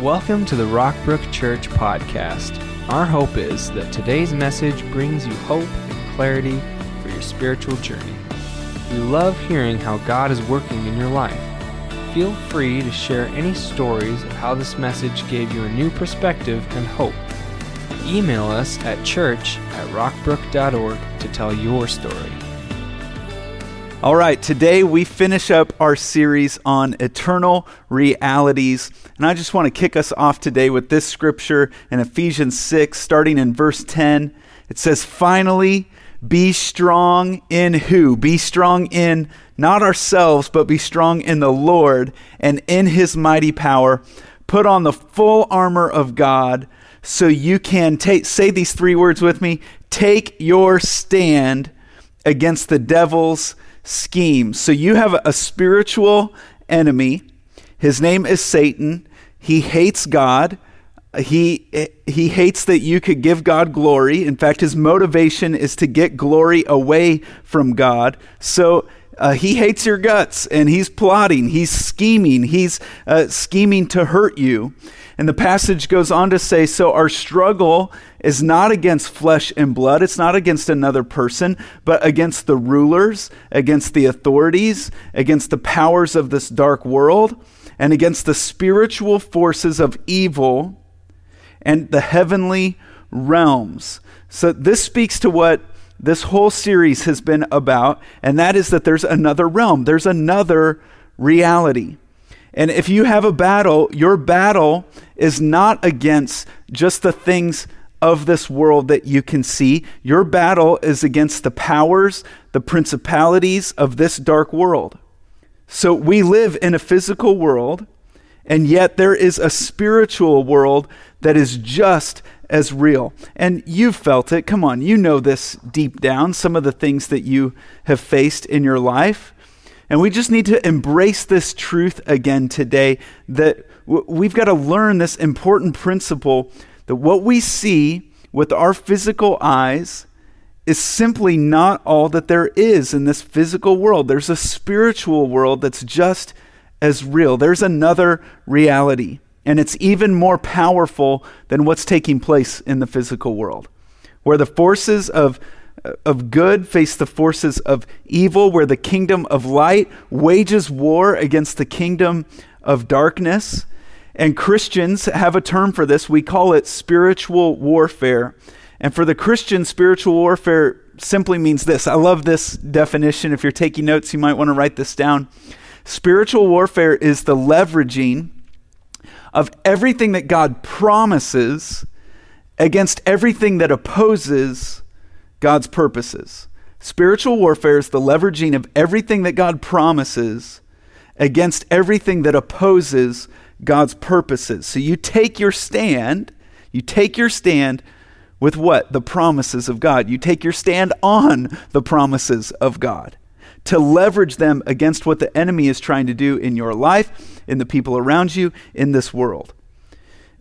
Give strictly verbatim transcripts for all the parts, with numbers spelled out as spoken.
Welcome to the Rockbrook Church podcast. Our hope is that today's message brings you hope and clarity for your spiritual journey. We love hearing how God is working in your life. Feel free to share any stories of how this message gave you a new perspective and hope. Email us at church at rockbrook.org to tell your story. All right, today we finish up our series on eternal realities, and I just want to kick us off today with this scripture in Ephesians six, starting in verse ten. It says, "Finally, be strong in who? Be strong in not ourselves, but be strong in the Lord and in his mighty power. Put on the full armor of God so you can take," say these three words with me, "take your stand against the devil's schemes." So you have a spiritual enemy. His name is Satan. He hates God. He he hates that you could give God glory. In fact, his motivation is to get glory away from God. So uh, he hates your guts, and he's plotting. He's scheming. He's uh, scheming to hurt you. And the passage goes on to say, so our struggle is not against flesh and blood. It's not against another person, but against the rulers, against the authorities, against the powers of this dark world, and against the spiritual forces of evil and the heavenly realms. So this speaks to what this whole series has been about, and that is that there's another realm. There's another reality. And if you have a battle, your battle is not against just the things of this world that you can see. Your battle is against the powers, the principalities of this dark world. So we live in a physical world, and yet there is a spiritual world that is just as real. And you've felt it. Come on, you know this deep down, some of the things that you have faced in your life. And we just need to embrace this truth again today, that w- we've got to learn this important principle that what we see with our physical eyes is simply not all that there is in this physical world. There's a spiritual world that's just as real. There's another reality, and it's even more powerful than what's taking place in the physical world, where the forces of of good face the forces of evil, where the kingdom of light wages war against the kingdom of darkness. And Christians have a term for this. We call it spiritual warfare. And for the Christian, spiritual warfare simply means this. I love this definition. If you're taking notes, you might want to write this down. Spiritual warfare is the leveraging of everything that God promises against everything that opposes God's purposes. Spiritual warfare is the leveraging of everything that God promises against everything that opposes God's purposes. So you take your stand, you take your stand with what? The promises of God. You take your stand on the promises of God to leverage them against what the enemy is trying to do in your life, in the people around you, in this world.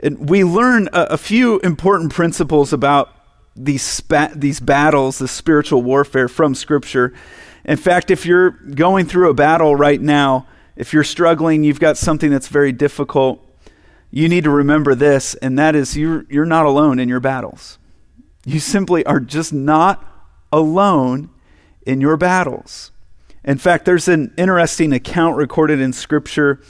And we learn a, a few important principles about These spa- these battles, the spiritual warfare from Scripture. In fact, if you're going through a battle right now, if you're struggling, you've got something that's very difficult, you need to remember this, and that is you're, you're not alone in your battles. You simply are just not alone in your battles. In fact, there's an interesting account recorded in Scripture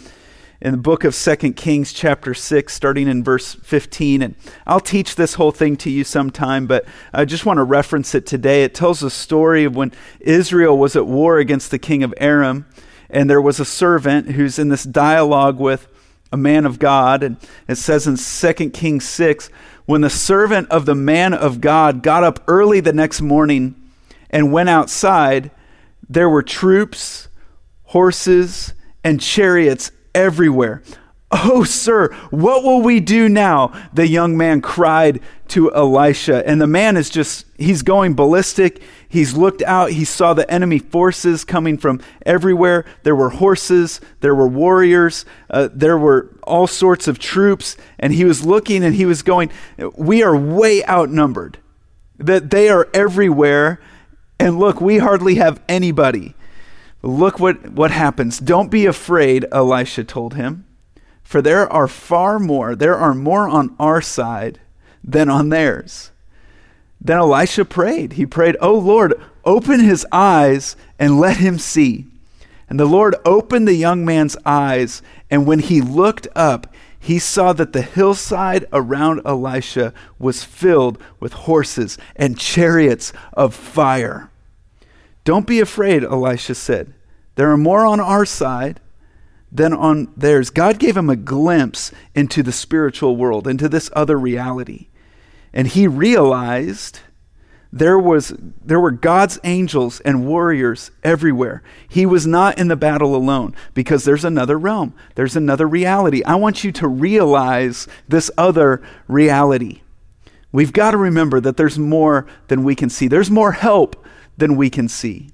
in the book of Second Kings chapter six, starting in verse fifteen. And I'll teach this whole thing to you sometime, but I just want to reference it today. It tells a story of when Israel was at war against the king of Aram, and there was a servant who's in this dialogue with a man of God. And it says in Second Kings six, "When the servant of the man of God got up early the next morning and went outside, there were troops, horses, and chariots everywhere. 'Oh, sir, what will we do now?' the young man cried to Elisha." And the man is just, he's going ballistic. He's looked out. He saw the enemy forces coming from everywhere. There were horses. There were warriors. Uh, there were all sorts of troops. And he was looking and he was going, "We are way outnumbered. That they are everywhere. And look, we hardly have anybody. Look what, what happens. 'Don't be afraid,' Elisha told him, For there are far more, there are more on our side than on theirs. Then Elisha prayed. He prayed, "O Lord, open his eyes and let him see." And the Lord opened the young man's eyes, and when he looked up, he saw that the hillside around Elisha was filled with horses and chariots of fire. "Don't be afraid," Elisha said. "There are more on our side than on theirs." God gave him a glimpse into the spiritual world, into this other reality. And he realized there was there were God's angels and warriors everywhere. He was not in the battle alone, because there's another realm. There's another reality. I want you to realize this other reality. We've got to remember that there's more than we can see. There's more help than we can see.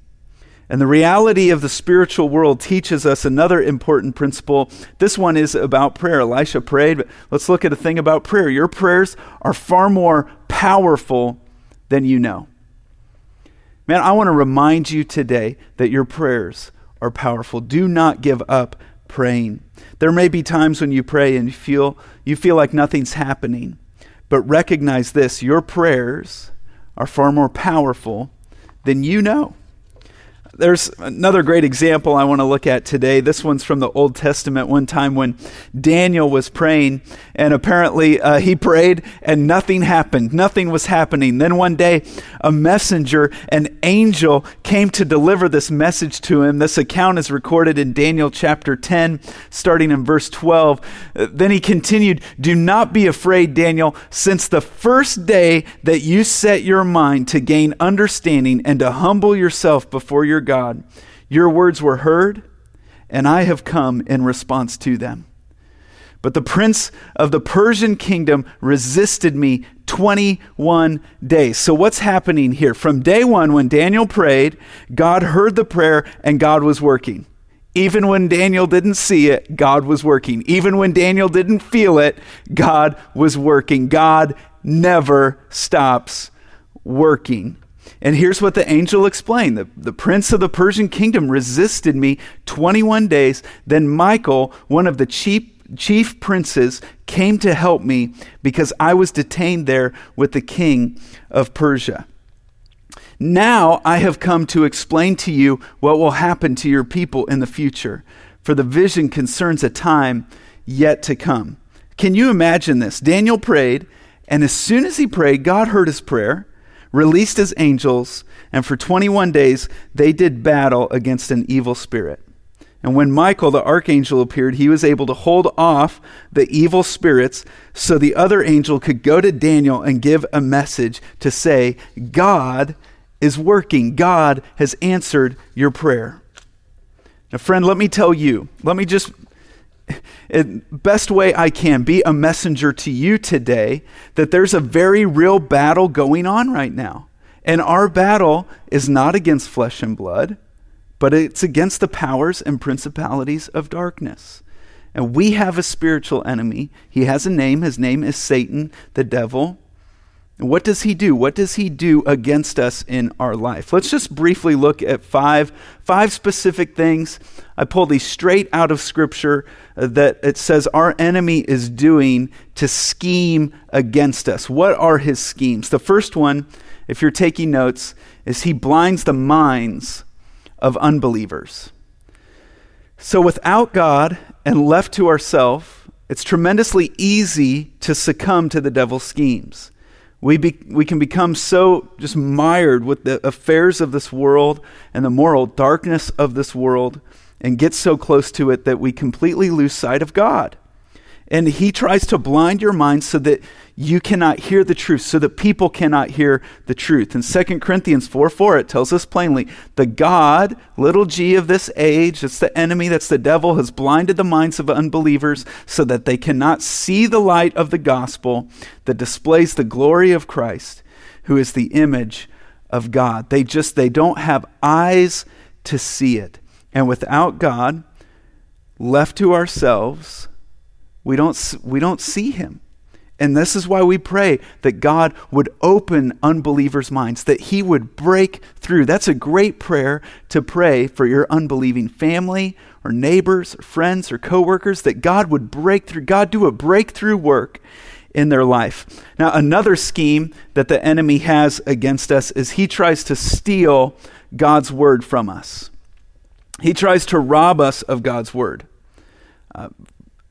And the reality of the spiritual world teaches us another important principle. This one is about prayer. Elisha prayed, but let's look at a thing about prayer. Your prayers are far more powerful than you know. Man, I want to remind you today that your prayers are powerful. Do not give up praying. There may be times when you pray and you feel, you feel like nothing's happening, but recognize this: your prayers are far more powerful than you know. There's another great example I want to look at today. This one's from the Old Testament, one time when Daniel was praying, and apparently uh, he prayed and nothing happened. Nothing was happening. Then one day, a messenger, an angel, came to deliver this message to him. This account is recorded in Daniel chapter ten, starting in verse twelve. Then he continued, "Do not be afraid, Daniel, since the first day that you set your mind to gain understanding and to humble yourself before your God, your words were heard, and I have come in response to them. But the prince of the Persian kingdom resisted me twenty-one days. So what's happening here? From day one, when Daniel prayed, God heard the prayer and God was working. Even when Daniel didn't see it, God was working. Even when Daniel didn't feel it, God was working. God never stops working. And here's what the angel explained. The, the prince of the Persian kingdom resisted me twenty-one days. Then Michael, one of the chief, chief princes, came to help me because I was detained there with the king of Persia. Now I have come to explain to you what will happen to your people in the future, for the vision concerns a time yet to come." Can you imagine this? Daniel prayed, and as soon as he prayed, God heard his prayer, released his angels, and for twenty-one days they did battle against an evil spirit. And when Michael the archangel appeared, he was able to hold off the evil spirits so the other angel could go to Daniel and give a message to say, God is working. God has answered your prayer. Now, friend, let me tell you, let me just... It, best way I can be a messenger to you today that there's a very real battle going on right now. And our battle is not against flesh and blood, but it's against the powers and principalities of darkness. And we have a spiritual enemy. He has a name. His name is Satan, the devil. And what does he do? What does he do against us in our life? Let's just briefly look at five, five specific things. I pull these straight out of Scripture that it says our enemy is doing to scheme against us. What are his schemes? The first one, if you're taking notes, is he blinds the minds of unbelievers. So without God and left to ourselves, it's tremendously easy to succumb to the devil's schemes. We be, we can become so just mired with the affairs of this world and the moral darkness of this world, and get so close to it that we completely lose sight of God. And he tries to blind your mind so that you cannot hear the truth, so that people cannot hear the truth. In Second Corinthians four four, it tells us plainly, the God, little g, of this age, it's the enemy, that's the devil, has blinded the minds of unbelievers so that they cannot see the light of the gospel that displays the glory of Christ, who is the image of God. They just, they don't have eyes to see it. And without God, left to ourselves, we don't we don't see him. And this is why we pray that God would open unbelievers' minds, that he would break through. That's a great prayer to pray for your unbelieving family or neighbors or friends or coworkers, that God would break through. God, do a breakthrough work in their life. Now, another scheme that the enemy has against us is he tries to steal God's word from us. He tries to rob us of God's word. Uh,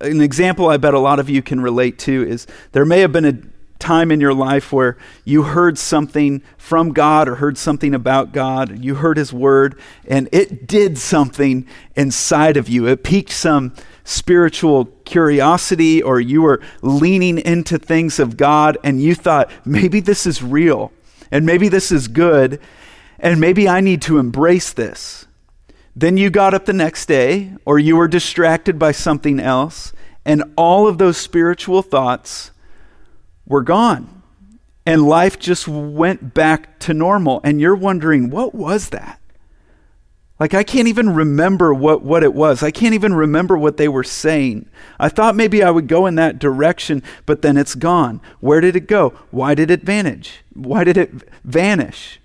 An example I bet a lot of you can relate to is there may have been a time in your life where you heard something from God or heard something about God, you heard his word, and it did something inside of you. It piqued some spiritual curiosity, or you were leaning into things of God and you thought, maybe this is real and maybe this is good and maybe I need to embrace this. Then you got up the next day, or you were distracted by something else, and all of those spiritual thoughts were gone. And life just went back to normal. And you're wondering, what was that? Like, I can't even remember what, what it was. I can't even remember what they were saying. I thought maybe I would go in that direction, but then it's gone. Where did it go? Why did it vanish? Why did it vanish?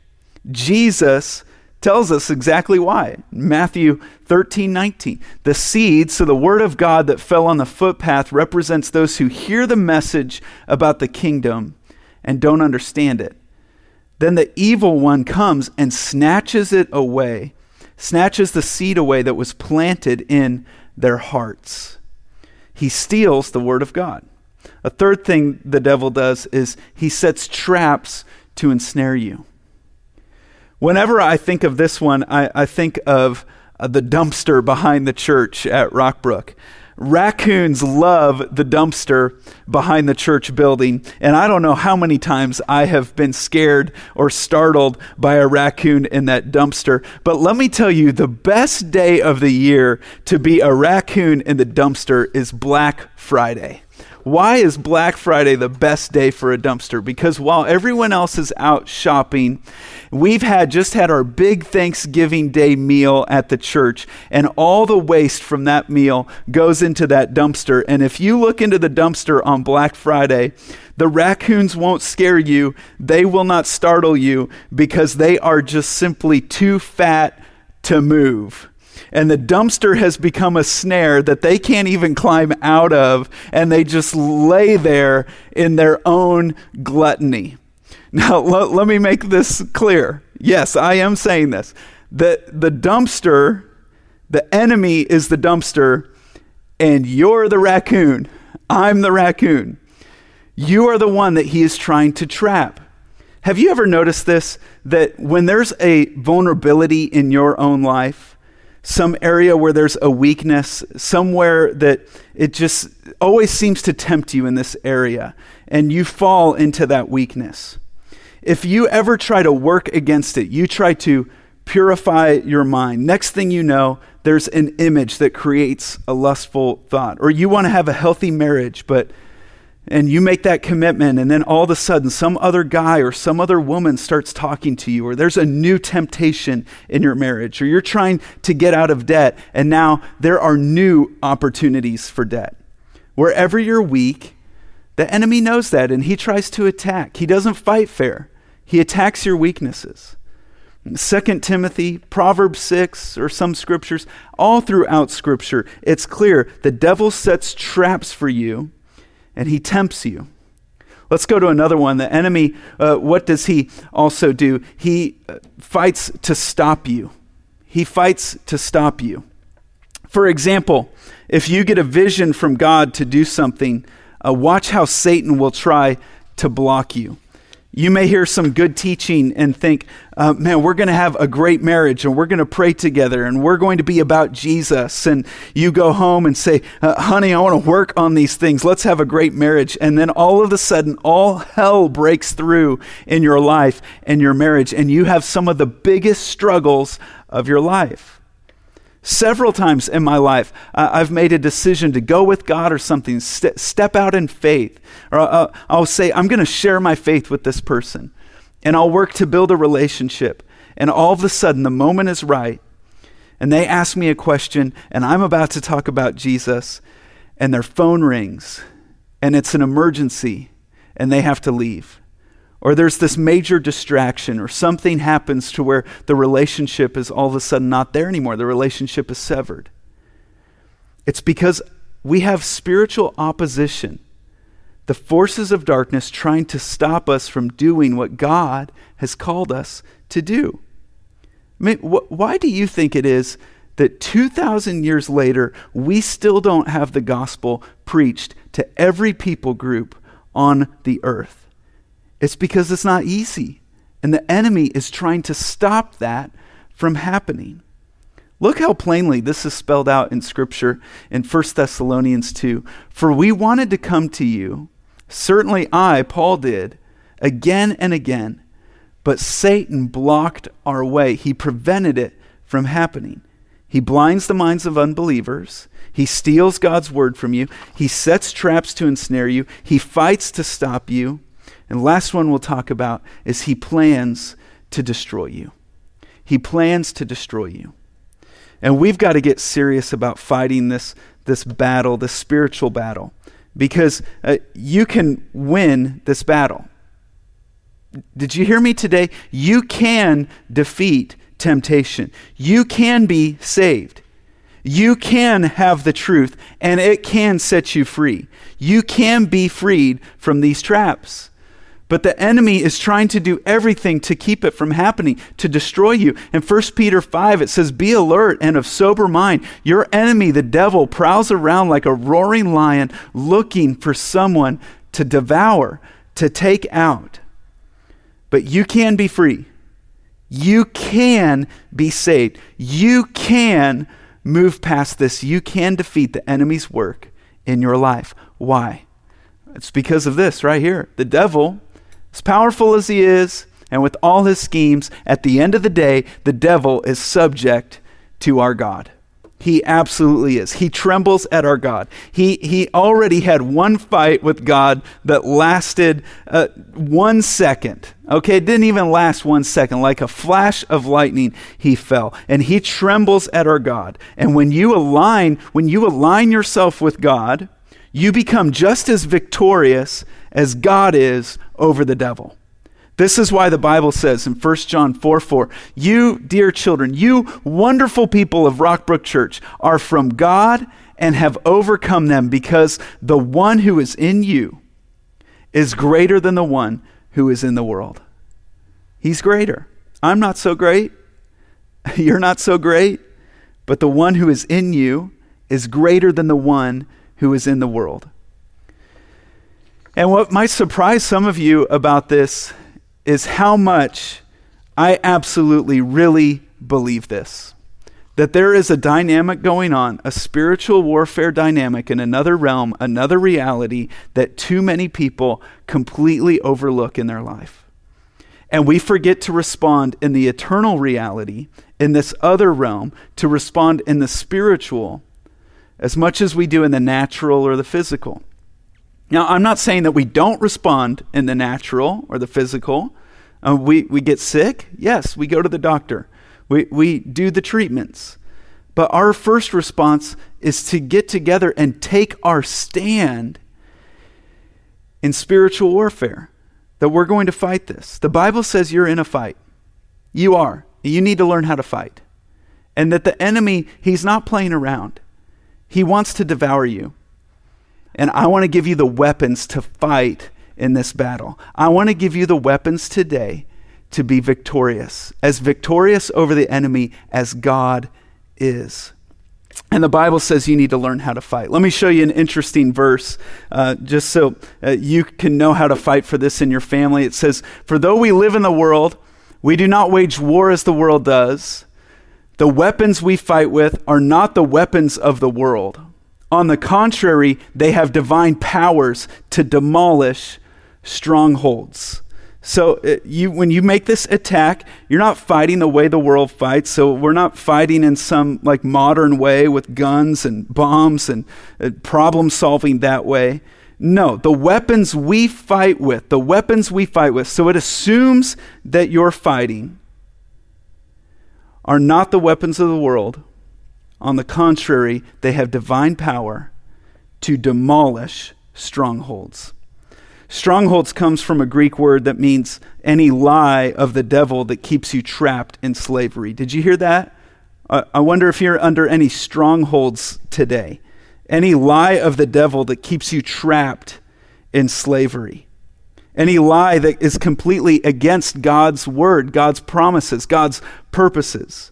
Jesus tells us exactly why. Matthew thirteen nineteen. The seed, so the word of God that fell on the footpath, represents those who hear the message about the kingdom and don't understand it. Then the evil one comes and snatches it away, snatches the seed away that was planted in their hearts. He steals the word of God. A third thing the devil does is he sets traps to ensnare you. Whenever I think of this one, I, I think of uh, the dumpster behind the church at Rockbrook. Raccoons love the dumpster behind the church building, and I don't know how many times I have been scared or startled by a raccoon in that dumpster, but let me tell you, the best day of the year to be a raccoon in the dumpster is Black Friday. Why is Black Friday the best day for a dumpster? Because while everyone else is out shopping, we've had just had our big Thanksgiving Day meal at the church, and all the waste from that meal goes into that dumpster. And if you look into the dumpster on Black Friday, the raccoons won't scare you. They will not startle you because they are just simply too fat to move. And the dumpster has become a snare that they can't even climb out of, and they just lay there in their own gluttony. Now, l- let me make this clear. Yes, I am saying this. The, the dumpster, the enemy is the dumpster, and you're the raccoon. I'm the raccoon. You are the one that he is trying to trap. Have you ever noticed this? That when there's a vulnerability in your own life, some area where there's a weakness, somewhere that it just always seems to tempt you in this area, and you fall into that weakness. If you ever try to work against it, you try to purify your mind. Next thing you know, there's an image that creates a lustful thought, or you want to have a healthy marriage, but and you make that commitment, and then all of a sudden some other guy or some other woman starts talking to you, or there's a new temptation in your marriage, or you're trying to get out of debt, and now there are new opportunities for debt. Wherever you're weak, the enemy knows that, and he tries to attack. He doesn't fight fair. He attacks your weaknesses. Second Timothy, Proverbs six, or some scriptures, all throughout scripture, it's clear the devil sets traps for you, and he tempts you. Let's go to another one. The enemy, uh, what does he also do? He fights to stop you. He fights to stop you. For example, if you get a vision from God to do something, uh, watch how Satan will try to block you. You may hear some good teaching and think, uh, man, we're going to have a great marriage, and we're going to pray together, and we're going to be about Jesus. And you go home and say, uh, honey, I want to work on these things. Let's have a great marriage. And then all of a sudden, all hell breaks through in your life and your marriage, and you have some of the biggest struggles of your life. Several times in my life, uh, I've made a decision to go with God or something, st- step out in faith. Or uh, I'll say, I'm going to share my faith with this person, and I'll work to build a relationship. And all of a sudden, the moment is right, and they ask me a question, and I'm about to talk about Jesus, and their phone rings, and it's an emergency and they have to leave. Or there's this major distraction or something happens to where the relationship is all of a sudden not there anymore. The relationship is severed. It's because we have spiritual opposition, the forces of darkness trying to stop us from doing what God has called us to do. I mean, wh- why do you think it is that two thousand years later, we still don't have the gospel preached to every people group on the earth? It's because it's not easy, and the enemy is trying to stop that from happening. Look how plainly this is spelled out in Scripture in First Thessalonians two. For we wanted to come to you, certainly I, Paul, did, again and again, but Satan blocked our way. He prevented it from happening. He blinds the minds of unbelievers. He steals God's word from you. He sets traps to ensnare you. He fights to stop you. And last one we'll talk about is he plans to destroy you. He plans to destroy you. And we've got to get serious about fighting this, this battle, this spiritual battle, because uh, you can win this battle. Did you hear me today? You can defeat temptation. You can be saved. You can have the truth, and it can set you free. You can be freed from these traps. But the enemy is trying to do everything to keep it from happening, to destroy you. In First Peter five, it says, be alert and of sober mind. Your enemy, the devil, prowls around like a roaring lion looking for someone to devour, to take out. But you can be free. You can be saved. You can move past this. You can defeat the enemy's work in your life. Why? It's because of this right here. The devil, as powerful as he is, and with all his schemes, at the end of the day, the devil is subject to our God. He absolutely is. He trembles at our God. He he already had one fight with God that lasted uh, one second. Okay, it didn't even last one second. Like a flash of lightning, he fell. And he trembles at our God. And when you align, when you align yourself with God, you become just as victorious as God is over the devil. This is why the Bible says in First John four four, you, dear children, you wonderful people of Rockbrook Church are from God and have overcome them, because the one who is in you is greater than the one who is in the world. He's greater. I'm not so great. You're not so great. But the one who is in you is greater than the one who is in the world. And what might surprise some of you about this is how much I absolutely really believe this, that there is a dynamic going on, a spiritual warfare dynamic in another realm, another reality that too many people completely overlook in their life. And we forget to respond in the eternal reality, in this other realm, to respond in the spiritual as much as we do in the natural or the physical. Now, I'm not saying that we don't respond in the natural or the physical. Uh, we, we get sick. Yes, we go to the doctor. We, we do the treatments. But our first response is to get together and take our stand in spiritual warfare, that we're going to fight this. The Bible says you're in a fight. You are. You need to learn how to fight. And that the enemy, he's not playing around. He wants to devour you. And I want to give you the weapons to fight in this battle. I want to give you the weapons today to be victorious, as victorious over the enemy as God is. And the Bible says you need to learn how to fight. Let me show you an interesting verse, uh, just so uh, you can know how to fight for this in your family. It says, for though we live in the world, we do not wage war as the world does. The weapons we fight with are not the weapons of the world. On the contrary, they have divine powers to demolish strongholds. So uh, you, when you make this attack, you're not fighting the way the world fights. So we're not fighting in some like modern way with guns and bombs and uh, problem solving that way. No, the weapons we fight with, the weapons we fight with. So it assumes that you're fighting are not the weapons of the world. On the contrary, they have divine power to demolish strongholds. Strongholds comes from a Greek word that means any lie of the devil that keeps you trapped in slavery. Did you hear that? Uh, I wonder if you're under any strongholds today. Any lie of the devil that keeps you trapped in slavery. Any lie that is completely against God's word, God's promises, God's purposes.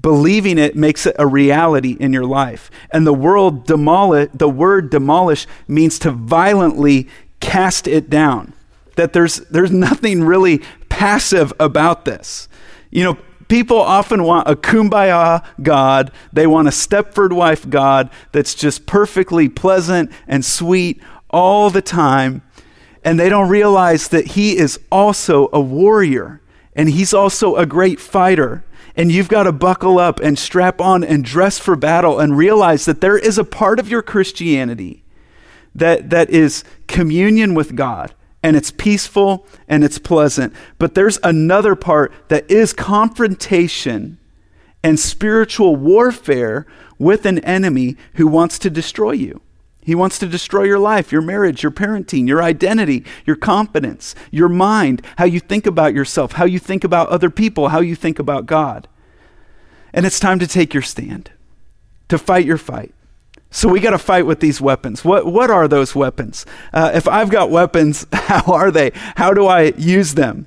Believing it makes it a reality in your life. And the world demolish, the word demolish means to violently cast it down. That there's there's nothing really passive about this. You know, people often want a kumbaya God. They want a Stepford wife God that's just perfectly pleasant and sweet all the time. And they don't realize that he is also a warrior and he's also a great fighter. And you've got to buckle up and strap on and dress for battle and realize that there is a part of your Christianity that that is communion with God, and it's peaceful and it's pleasant. But there's another part that is confrontation and spiritual warfare with an enemy who wants to destroy you. He wants to destroy your life, your marriage, your parenting, your identity, your confidence, your mind, how you think about yourself, how you think about other people, how you think about God. And it's time to take your stand, to fight your fight. So we got to fight with these weapons. What what are those weapons? Uh, if I've got weapons, how are they? How do I use them?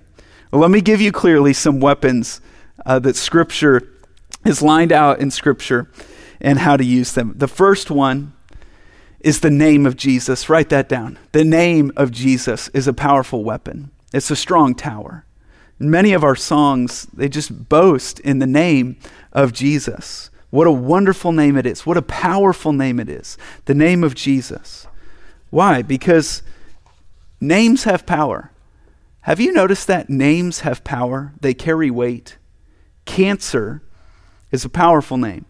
Well, let me give you clearly some weapons uh, that Scripture is lined out in Scripture and how to use them. The first one is the name of Jesus. Write that down. The name of Jesus is a powerful weapon. It's a strong tower. Many of our songs, they just boast in the name of Jesus. What a wonderful name it is. What a powerful name it is. The name of Jesus. Why? Because names have power. Have you noticed that names have power? They carry weight. Cancer is a powerful name.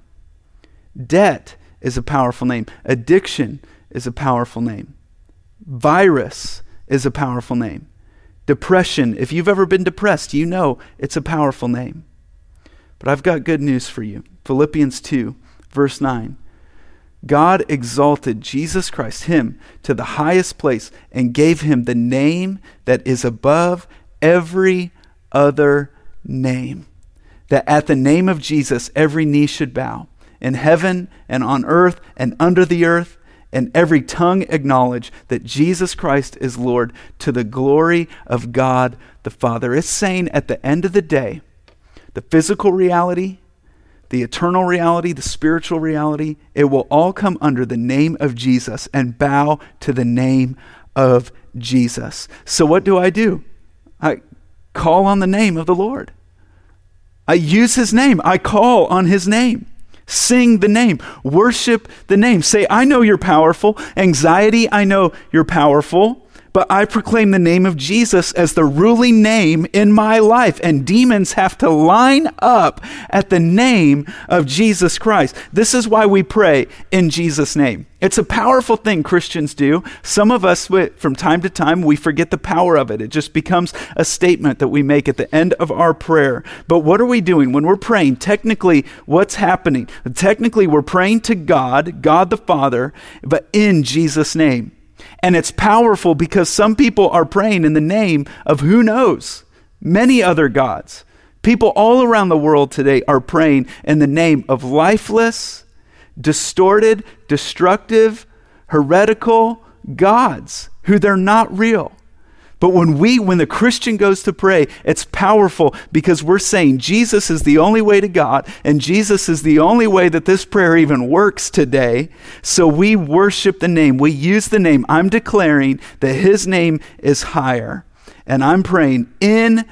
Debt is a powerful name. Addiction is a powerful name. Virus is a powerful name. Depression, if you've ever been depressed, you know it's a powerful name. But I've got good news for you. Philippians two, verse nine. God exalted Jesus Christ, him, to the highest place and gave him the name that is above every other name. That at the name of Jesus, every knee should bow. In heaven and on earth and under the earth, and every tongue acknowledge that Jesus Christ is Lord to the glory of God the Father. It's saying at the end of the day, the physical reality, the eternal reality, the spiritual reality, it will all come under the name of Jesus and bow to the name of Jesus. So what do I do? I call on the name of the Lord. I use his name. I call on his name. Sing the name. Worship the name. Say, I know you're powerful. Anxiety, I know you're powerful, but I proclaim the name of Jesus as the ruling name in my life. And demons have to line up at the name of Jesus Christ. This is why we pray in Jesus' name. It's a powerful thing Christians do. Some of us, from time to time, we forget the power of it. It just becomes a statement that we make at the end of our prayer. But what are we doing when we're praying? Technically, what's happening? Technically, we're praying to God, God the Father, but in Jesus' name. And it's powerful because some people are praying in the name of who knows, many other gods. People all around the world today are praying in the name of lifeless, distorted, destructive, heretical gods who they're not real. But when we, when the Christian goes to pray, it's powerful because we're saying Jesus is the only way to God, and Jesus is the only way that this prayer even works today. So we worship the name. We use the name. I'm declaring that his name is higher, and I'm praying in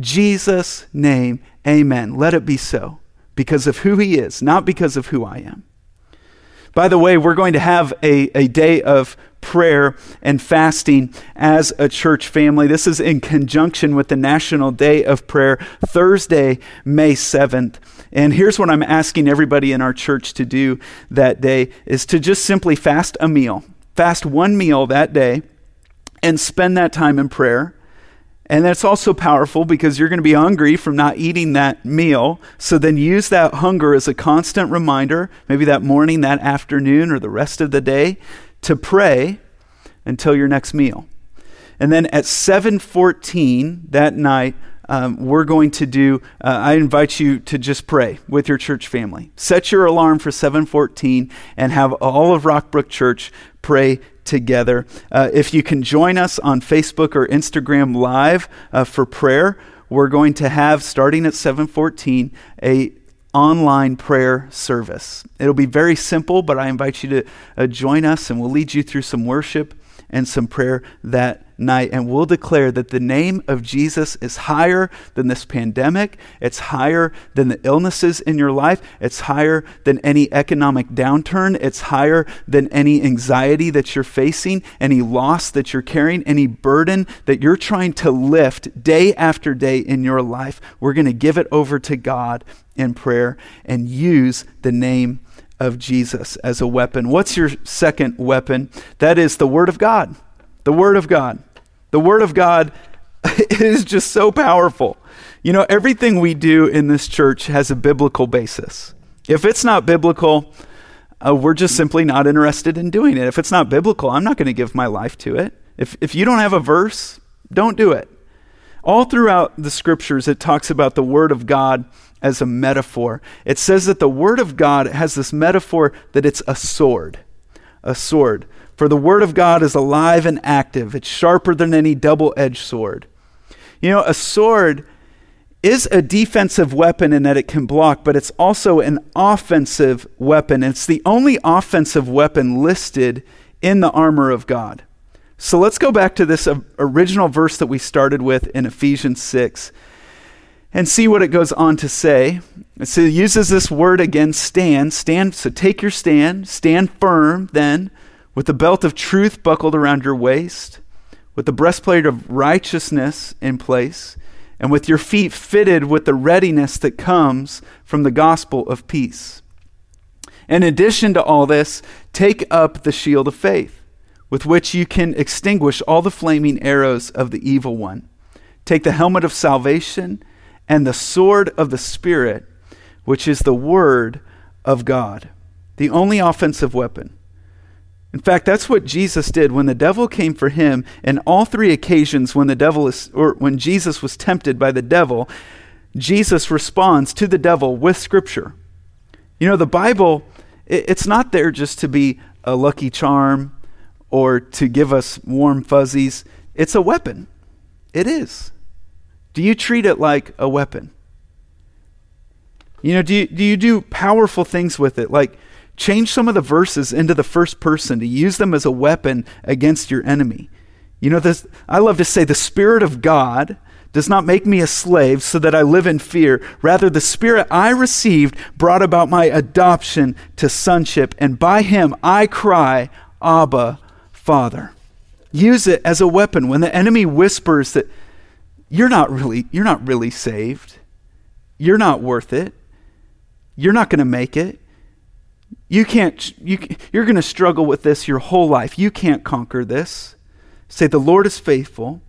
Jesus' name, amen. Let it be so because of who he is, not because of who I am. By the way, we're going to have a, a day of prayer and fasting as a church family. This is in conjunction with the National Day of Prayer, Thursday, May seventh. And here's what I'm asking everybody in our church to do that day is to just simply fast a meal. Fast one meal that day and spend that time in prayer. And that's also powerful because you're going to be hungry from not eating that meal. So then use that hunger as a constant reminder, maybe that morning, that afternoon, or the rest of the day, to pray until your next meal. And then at seven fourteen that night, um, we're going to do, uh, I invite you to just pray with your church family. Set your alarm for seven fourteen and have all of Rockbrook Church pray together. Uh, if you can join us on Facebook or Instagram Live uh, for prayer, we're going to have, starting at seven fourteen, a online prayer service. It'll be very simple, but I invite you to uh, join us, and we'll lead you through some worship and some prayer that night. And we'll declare that the name of Jesus is higher than this pandemic. It's higher than the illnesses in your life. It's higher than any economic downturn. It's higher than any anxiety that you're facing, any loss that you're carrying, any burden that you're trying to lift day after day in your life. We're going to give it over to God in prayer and use the name of Jesus as a weapon. What's your second weapon? That is the Word of God. The Word of God. The Word of God is just so powerful. You know, everything we do in this church has a biblical basis. If it's not biblical, uh, we're just simply not interested in doing it. If it's not biblical, I'm not going to give my life to it. If if you don't have a verse, don't do it. All throughout the scriptures, it talks about the Word of God as a metaphor. It says that the Word of God has this metaphor that it's a sword, a sword. For the Word of God is alive and active. It's sharper than any double-edged sword. You know, a sword is a defensive weapon in that it can block, but it's also an offensive weapon. It's the only offensive weapon listed in the armor of God. So let's go back to this original verse that we started with in Ephesians six and see what it goes on to say. So it uses this word again, stand, stand. So take your stand, stand firm then, with the belt of truth buckled around your waist, with the breastplate of righteousness in place, and with your feet fitted with the readiness that comes from the gospel of peace. In addition to all this, take up the shield of faith, with which you can extinguish all the flaming arrows of the evil one. Take the helmet of salvation and the sword of the Spirit, which is the Word of God, the only offensive weapon. In fact, that's what Jesus did when the devil came for him. And all three occasions when the devil is, or when Jesus was tempted by the devil, Jesus responds to the devil with Scripture. You know, the Bible, it's not there just to be a lucky charm or to give us warm fuzzies. It's a weapon. It is. Do you treat it like a weapon? You know, do you, do you do powerful things with it? Like, change some of the verses into the first person to use them as a weapon against your enemy. You know, this, I love to say the Spirit of God does not make me a slave so that I live in fear. Rather, the Spirit I received brought about my adoption to sonship, and by Him I cry, Abba, Father. Use it as a weapon. When the enemy whispers that you're not really, you're not really saved, you're not worth it, you're not going to make it, You can't, you, you're going to struggle with this your whole life. You can't conquer this. Say, the Lord is faithful,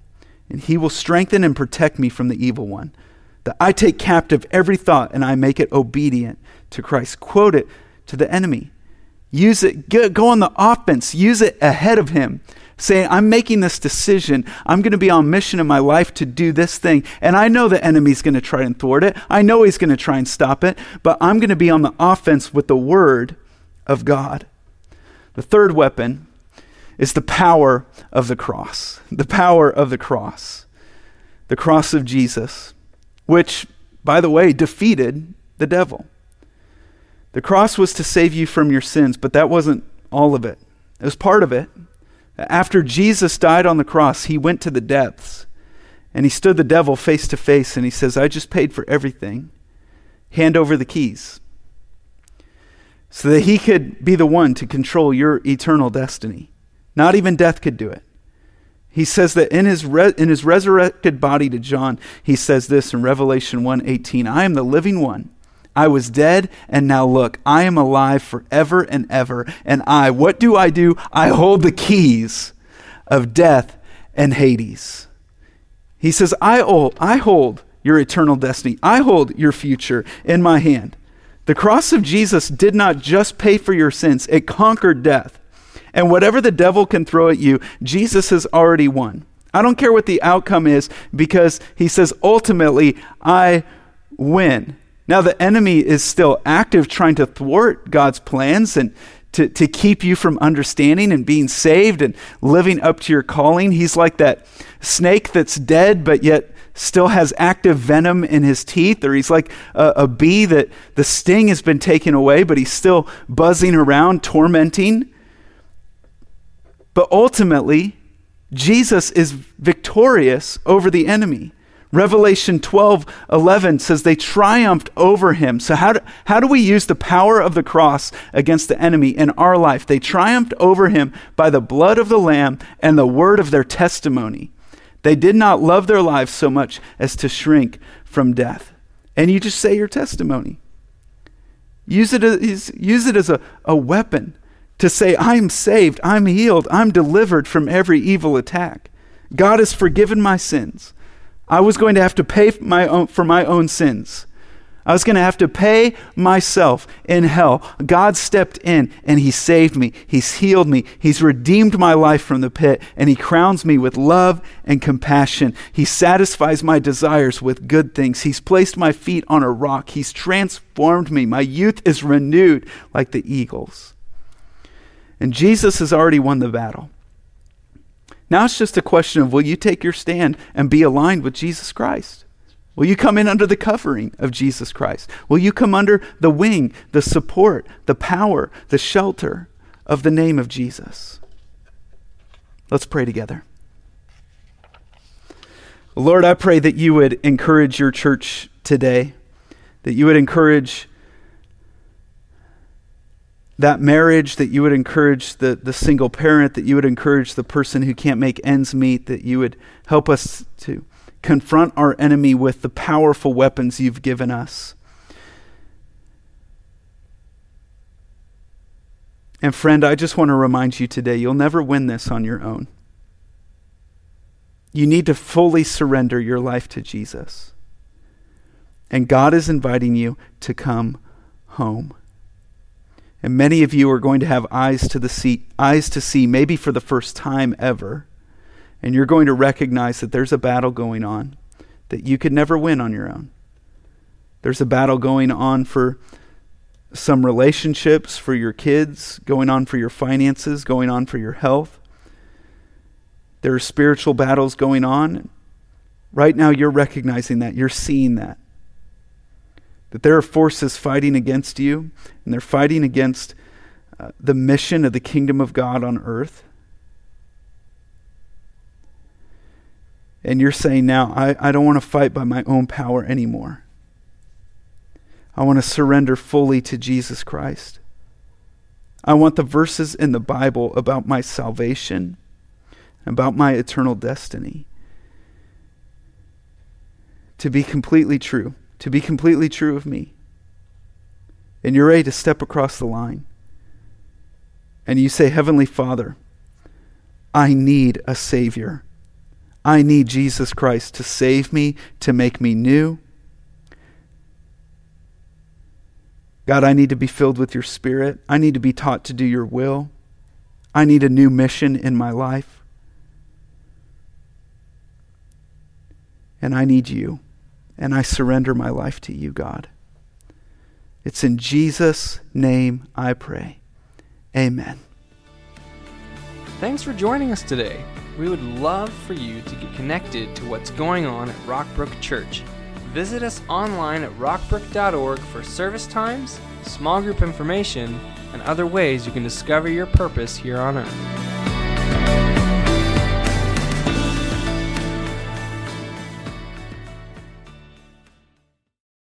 and He will strengthen and protect me from the evil one. That I take captive every thought, and I make it obedient to Christ. Quote it to the enemy. Use it. Go on the offense. Use it ahead of him. Say, I'm making this decision. I'm going to be on mission in my life to do this thing. And I know the enemy's going to try and thwart it. I know he's going to try and stop it. But I'm going to be on the offense with the Word of God. The third weapon is the power of the cross. The power of the cross. The cross of Jesus, which, by the way, defeated the devil. The cross was to save you from your sins, but that wasn't all of it. It was part of it. After Jesus died on the cross, He went to the depths and He stood the devil face to face and He says, I just paid for everything. Hand over the keys. So that He could be the one to control your eternal destiny. Not even death could do it. He says that in his re- in his resurrected body to John, He says this in Revelation one eighteen, I am the living one. I was dead, and now look, I am alive forever and ever. And I, what do I do? I hold the keys of death and Hades. He says, I hold, I hold your eternal destiny. I hold your future in my hand. The cross of Jesus did not just pay for your sins. It conquered death. And whatever the devil can throw at you, Jesus has already won. I don't care what the outcome is, because he says, ultimately, I win. Now, the enemy is still active, trying to thwart God's plans and to, to keep you from understanding and being saved and living up to your calling. He's like that snake that's dead, but yet still has active venom in his teeth, or he's like a, a bee that the sting has been taken away, but he's still buzzing around, tormenting. But ultimately, Jesus is victorious over the enemy. Revelation twelve eleven says they triumphed over him. So how do, how do we use the power of the cross against the enemy in our life? They triumphed over him by the blood of the Lamb and the word of their testimony. They did not love their lives so much as to shrink from death. And you just say your testimony. Use it as, use it as a, a weapon to say, I'm saved, I'm healed, I'm delivered from every evil attack. God has forgiven my sins. I was going to have to pay my own, for my own sins. I was going to have to pay myself in hell. God stepped in and he saved me. He's healed me. He's redeemed my life from the pit, and he crowns me with love and compassion. He satisfies my desires with good things. He's placed my feet on a rock. He's transformed me. My youth is renewed like the eagles. And Jesus has already won the battle. Now it's just a question of, will you take your stand and be aligned with Jesus Christ? Will you come in under the covering of Jesus Christ? Will you come under the wing, the support, the power, the shelter of the name of Jesus? Let's pray together. Lord, I pray that you would encourage your church today, that you would encourage that marriage, that you would encourage the, the single parent, that you would encourage the person who can't make ends meet, that you would help us to confront our enemy with the powerful weapons you've given us. And friend, I just want to remind you today, you'll never win this on your own. You need to fully surrender your life to Jesus. And God is inviting you to come home. And many of you are going to have eyes to the see, eyes to see, maybe for the first time ever. And you're going to recognize that there's a battle going on that you could never win on your own. There's a battle going on for some relationships, for your kids, going on for your finances, going on for your health. There are spiritual battles going on. Right now you're recognizing that, you're seeing that. That there are forces fighting against you, and they're fighting against uh, the mission of the kingdom of God on earth. And you're saying now, I, I don't want to fight by my own power anymore. I want to surrender fully to Jesus Christ. I want the verses in the Bible about my salvation, about my eternal destiny, to be completely true. to be completely true of me. And you're ready to step across the line. And you say, Heavenly Father, I need a Savior. I need Jesus Christ to save me, to make me new. God, I need to be filled with your Spirit. I need to be taught to do your will. I need a new mission in my life. And I need you. And I surrender my life to you, God. It's in Jesus' name I pray. Amen. Thanks for joining us today. We would love for you to get connected to what's going on at Rockbrook Church. Visit us online at rockbrook dot org for service times, small group information, and other ways you can discover your purpose here on earth.